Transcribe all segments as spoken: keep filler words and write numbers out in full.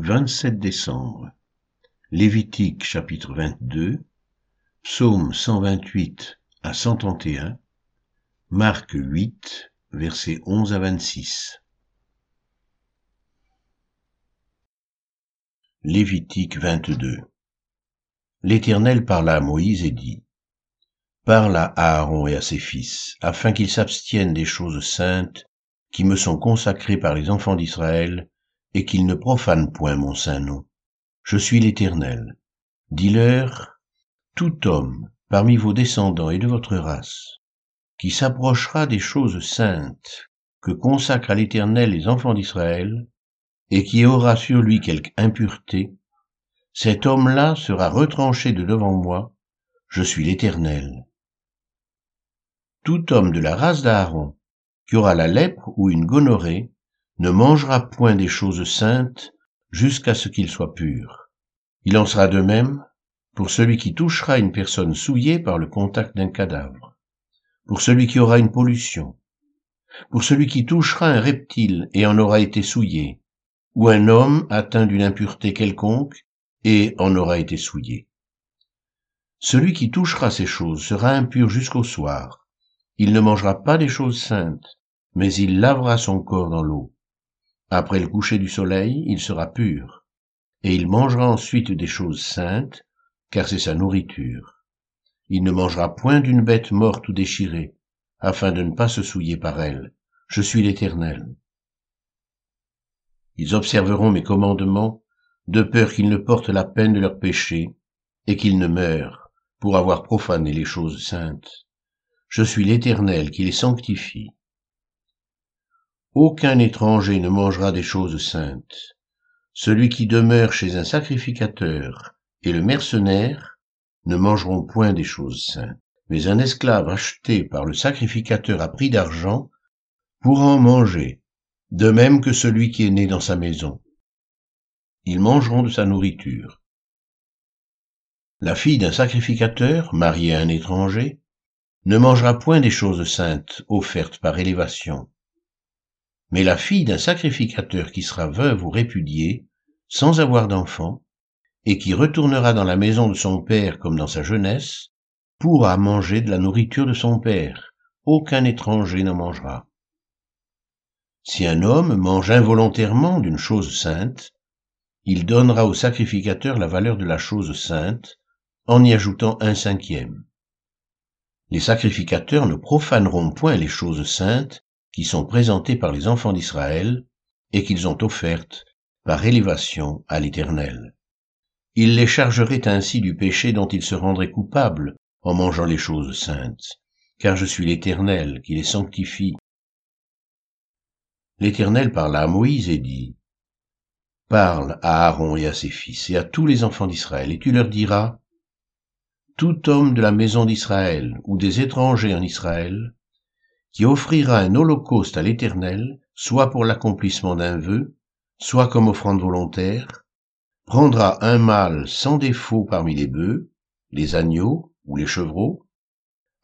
vingt-sept décembre, Lévitique chapitre vingt-deux, Psaume cent vingt-huit à cent trente et un, Marc huit, versets onze à vingt-six. Lévitique vingt-deux. L'Éternel parla à Moïse et dit : Parle à Aaron et à ses fils, afin qu'ils s'abstiennent des choses saintes qui me sont consacrées par les enfants d'Israël, et qu'ils ne profanent point mon saint nom. Je suis l'Éternel. Dis-leur : Tout homme parmi vos descendants et de votre race, qui s'approchera des choses saintes que consacrent à l'Éternel les enfants d'Israël, et qui aura sur lui quelque impureté, cet homme-là sera retranché de devant moi, je suis l'Éternel. Tout homme de la race d'Aaron, qui aura la lèpre ou une gonorrhée, ne mangera point des choses saintes jusqu'à ce qu'il soit pur. Il en sera de même pour celui qui touchera une personne souillée par le contact d'un cadavre, pour celui qui aura une pollution, pour celui qui touchera un reptile et en aura été souillé, ou un homme atteint d'une impureté quelconque et en aura été souillé. Celui qui touchera ces choses sera impur jusqu'au soir. Il ne mangera pas des choses saintes, mais il lavera son corps dans l'eau. Après le coucher du soleil, il sera pur, et il mangera ensuite des choses saintes, car c'est sa nourriture. Il ne mangera point d'une bête morte ou déchirée, afin de ne pas se souiller par elle. Je suis l'Éternel. Ils observeront mes commandements, de peur qu'ils ne portent la peine de leurs péchés, et qu'ils ne meurent, pour avoir profané les choses saintes. Je suis l'Éternel qui les sanctifie. Aucun étranger ne mangera des choses saintes. Celui qui demeure chez un sacrificateur et le mercenaire ne mangeront point des choses saintes. Mais un esclave acheté par le sacrificateur à prix d'argent pourra en manger, de même que celui qui est né dans sa maison. Ils mangeront de sa nourriture. La fille d'un sacrificateur, mariée à un étranger, ne mangera point des choses saintes offertes par élévation. Mais la fille d'un sacrificateur qui sera veuve ou répudiée, sans avoir d'enfant, et qui retournera dans la maison de son père comme dans sa jeunesse, pourra manger de la nourriture de son père. Aucun étranger n'en mangera. Si un homme mange involontairement d'une chose sainte, il donnera au sacrificateur la valeur de la chose sainte en y ajoutant un cinquième. Les sacrificateurs ne profaneront point les choses saintes qui sont présentées par les enfants d'Israël et qu'ils ont offertes par élévation à l'Éternel. Il les chargerait ainsi du péché dont ils se rendraient coupables en mangeant les choses saintes, car je suis l'Éternel qui les sanctifie. L'Éternel parla à Moïse et dit : Parle à Aaron et à ses fils et à tous les enfants d'Israël, et tu leur diras : Tout homme de la maison d'Israël ou des étrangers en Israël, qui offrira un holocauste à l'Éternel, soit pour l'accomplissement d'un vœu, soit comme offrande volontaire, prendra un mâle sans défaut parmi les bœufs, les agneaux ou les chevreaux,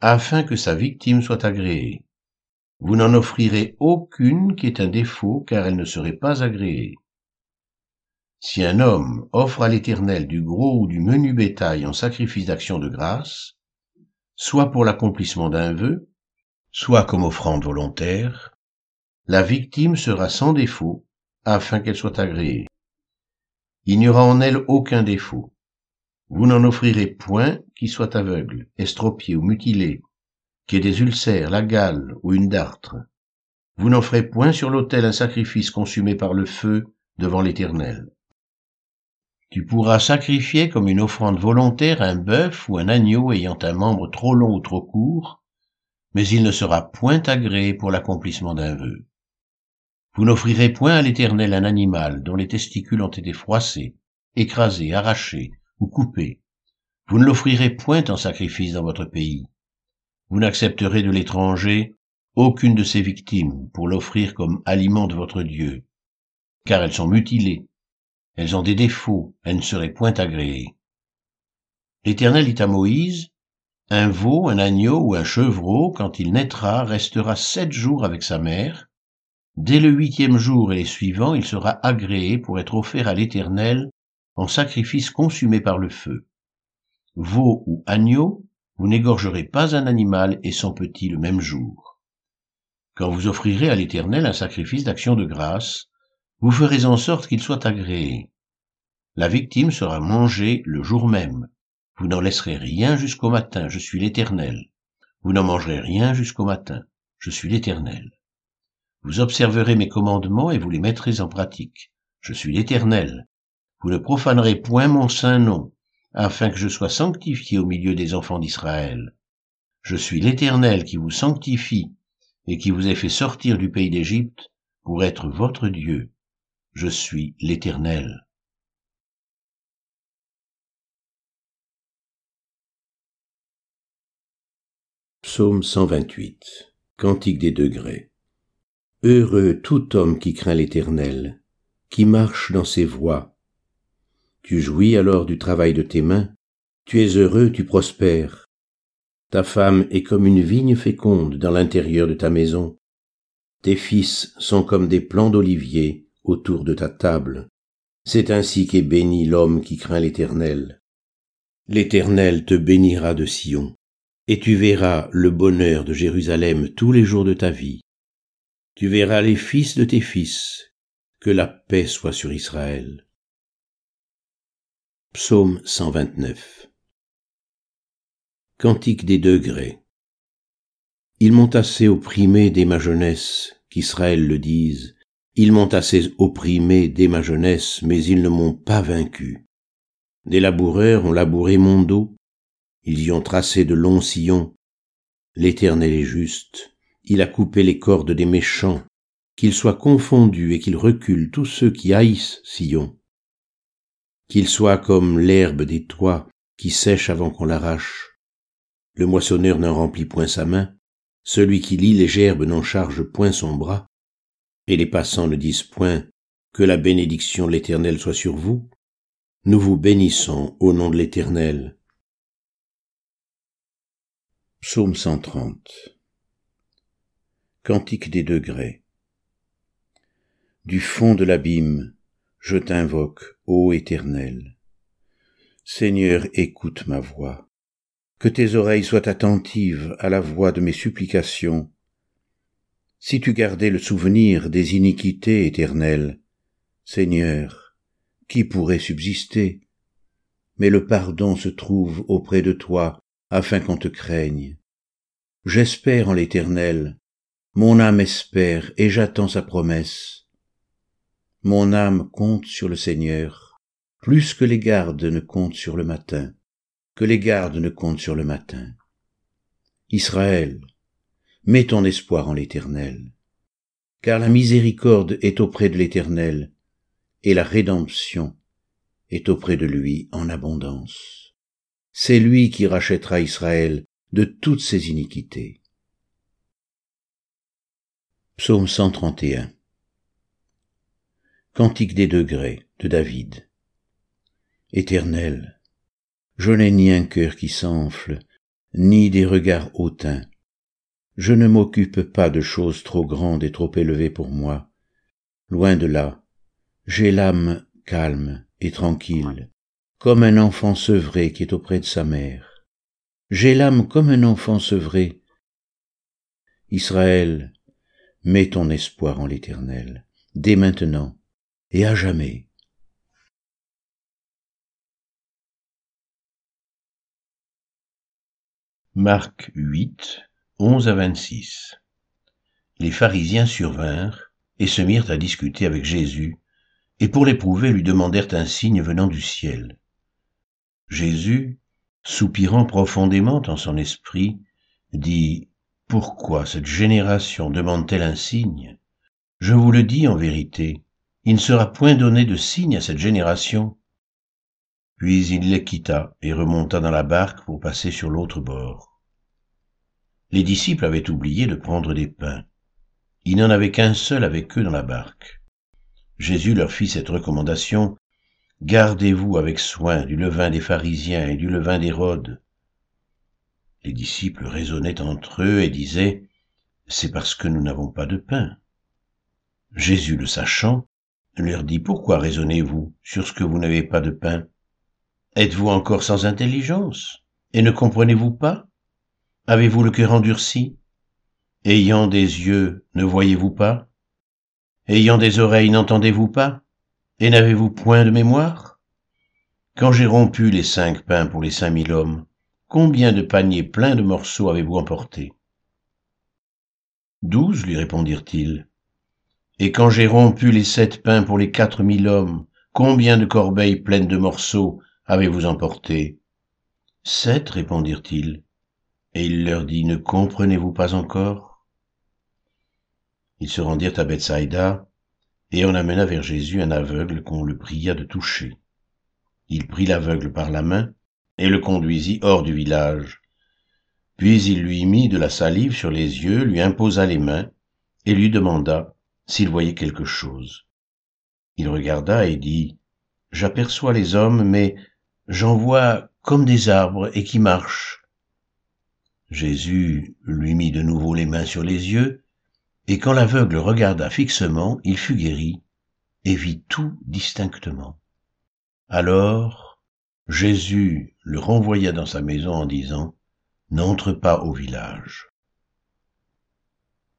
afin que sa victime soit agréée. Vous n'en offrirez aucune qui est un défaut, car elle ne serait pas agréée. Si un homme offre à l'Éternel du gros ou du menu bétail en sacrifice d'action de grâce, soit pour l'accomplissement d'un vœu, soit comme offrande volontaire, la victime sera sans défaut, afin qu'elle soit agréée. Il n'y aura en elle aucun défaut. Vous n'en offrirez point qui soit aveugle, estropié ou mutilé, qui ait des ulcères, la gale ou une dartre. Vous n'offrez point sur l'autel un sacrifice consumé par le feu devant l'Éternel. Tu pourras sacrifier comme une offrande volontaire un bœuf ou un agneau ayant un membre trop long ou trop court, mais il ne sera point agréé pour l'accomplissement d'un vœu. Vous n'offrirez point à l'Éternel un animal dont les testicules ont été froissés, écrasés, arrachés, ou coupé. Vous ne l'offrirez point en sacrifice dans votre pays. Vous n'accepterez de l'étranger aucune de ses victimes pour l'offrir comme aliment de votre Dieu, car elles sont mutilées, elles ont des défauts, elles ne seraient point agréées. L'Éternel dit à Moïse : Un veau, un agneau ou un chevreau, quand il naîtra, restera sept jours avec sa mère, Dès le huitième jour et les suivants, il sera agréé pour être offert à l'Éternel en sacrifice consumé par le feu. Veau ou agneau, vous n'égorgerez pas un animal et son petit le même jour. Quand vous offrirez à l'Éternel un sacrifice d'action de grâce, vous ferez en sorte qu'il soit agréé. La victime sera mangée le jour même. Vous n'en laisserez rien jusqu'au matin, je suis l'Éternel. Vous n'en mangerez rien jusqu'au matin, je suis l'Éternel. Vous observerez mes commandements et vous les mettrez en pratique. Je suis l'Éternel. Vous ne profanerez point mon saint nom, afin que je sois sanctifié au milieu des enfants d'Israël. Je suis l'Éternel qui vous sanctifie et qui vous ai fait sortir du pays d'Égypte pour être votre Dieu. Je suis l'Éternel. Psaume cent vingt-huit. Cantique des degrés. Heureux tout homme qui craint l'Éternel, qui marche dans ses voies. Tu jouis alors du travail de tes mains, tu es heureux, tu prospères. Ta femme est comme une vigne féconde dans l'intérieur de ta maison. Tes fils sont comme des plants d'olivier autour de ta table. C'est ainsi qu'est béni l'homme qui craint l'Éternel. L'Éternel te bénira de Sion, et tu verras le bonheur de Jérusalem tous les jours de ta vie. Tu verras les fils de tes fils, que la paix soit sur Israël. Psaume cent vingt-neuf. Cantique des degrés. Ils m'ont assez opprimé dès ma jeunesse, qu'Israël le dise. Ils m'ont assez opprimé dès ma jeunesse, mais ils ne m'ont pas vaincu. Des laboureurs ont labouré mon dos, ils y ont tracé de longs sillons. L'Éternel est juste. Il a coupé les cordes des méchants, qu'ils soient confondus et qu'ils reculent tous ceux qui haïssent Sion. Qu'ils soient comme l'herbe des toits qui sèche avant qu'on l'arrache. Le moissonneur n'en remplit point sa main, celui qui lie les gerbes n'en charge point son bras, et les passants ne disent point que la bénédiction de l'Éternel soit sur vous. Nous vous bénissons au nom de l'Éternel. Psaume cent trente. Cantique des degrés. Du fond de l'abîme, je t'invoque, ô Éternel. Seigneur, écoute ma voix. Que tes oreilles soient attentives à la voix de mes supplications. Si tu gardais le souvenir des iniquités éternelles, Seigneur, qui pourrait subsister? Mais le pardon se trouve auprès de toi, afin qu'on te craigne. J'espère en l'Éternel. Mon âme espère et j'attends sa promesse. Mon âme compte sur le Seigneur, plus que les gardes ne comptent sur le matin, que les gardes ne comptent sur le matin. Israël, mets ton espoir en l'Éternel, car la miséricorde est auprès de l'Éternel, et la rédemption est auprès de lui en abondance. C'est lui qui rachètera Israël de toutes ses iniquités. Psaume cent trente et un. Cantique des degrés de David. Éternel, je n'ai ni un cœur qui s'enfle, ni des regards hautains. Je ne m'occupe pas de choses trop grandes et trop élevées pour moi. Loin de là, j'ai l'âme calme et tranquille, comme un enfant sevré qui est auprès de sa mère. J'ai l'âme comme un enfant sevré. Israël, mets ton espoir en l'Éternel, dès maintenant et à jamais. Marc huit, onze à vingt-six. Les pharisiens survinrent et se mirent à discuter avec Jésus, et pour l'éprouver lui demandèrent un signe venant du ciel. Jésus, soupirant profondément en son esprit, dit: « Pourquoi cette génération demande-t-elle un signe? Je vous le dis en vérité, il ne sera point donné de signe à cette génération. » Puis il les quitta et remonta dans la barque pour passer sur l'autre bord. Les disciples avaient oublié de prendre des pains. Il n'en avait qu'un seul avec eux dans la barque. Jésus leur fit cette recommandation: « Gardez-vous avec soin du levain des pharisiens et du levain d'Hérode. » Les disciples raisonnaient entre eux et disaient: « C'est parce que nous n'avons pas de pain. » Jésus, le sachant, leur dit « Pourquoi raisonnez-vous sur ce que vous n'avez pas de pain? Êtes-vous encore sans intelligence? Et ne comprenez-vous pas? Avez-vous le cœur endurci? Ayant des yeux, ne voyez-vous pas? Ayant des oreilles, n'entendez-vous pas? Et n'avez-vous point de mémoire? Quand j'ai rompu les cinq pains pour les cinq mille hommes, combien de paniers pleins de morceaux avez-vous emportés? » Douze, lui répondirent-ils. Et quand j'ai rompu les sept pains pour les quatre mille hommes, combien de corbeilles pleines de morceaux avez-vous emportés? Sept, répondirent-ils. Et il leur dit, ne comprenez-vous pas encore? Ils se rendirent à Bethsaïda, et on amena vers Jésus un aveugle qu'on le pria de toucher. Il prit l'aveugle par la main, et le conduisit hors du village. Puis il lui mit de la salive sur les yeux, lui imposa les mains, et lui demanda s'il voyait quelque chose. Il regarda et dit, « J'aperçois les hommes, mais j'en vois comme des arbres et qui marchent. » Jésus lui mit de nouveau les mains sur les yeux, et quand l'aveugle regarda fixement, il fut guéri et vit tout distinctement. Alors Jésus le renvoya dans sa maison en disant « N'entre pas au village ».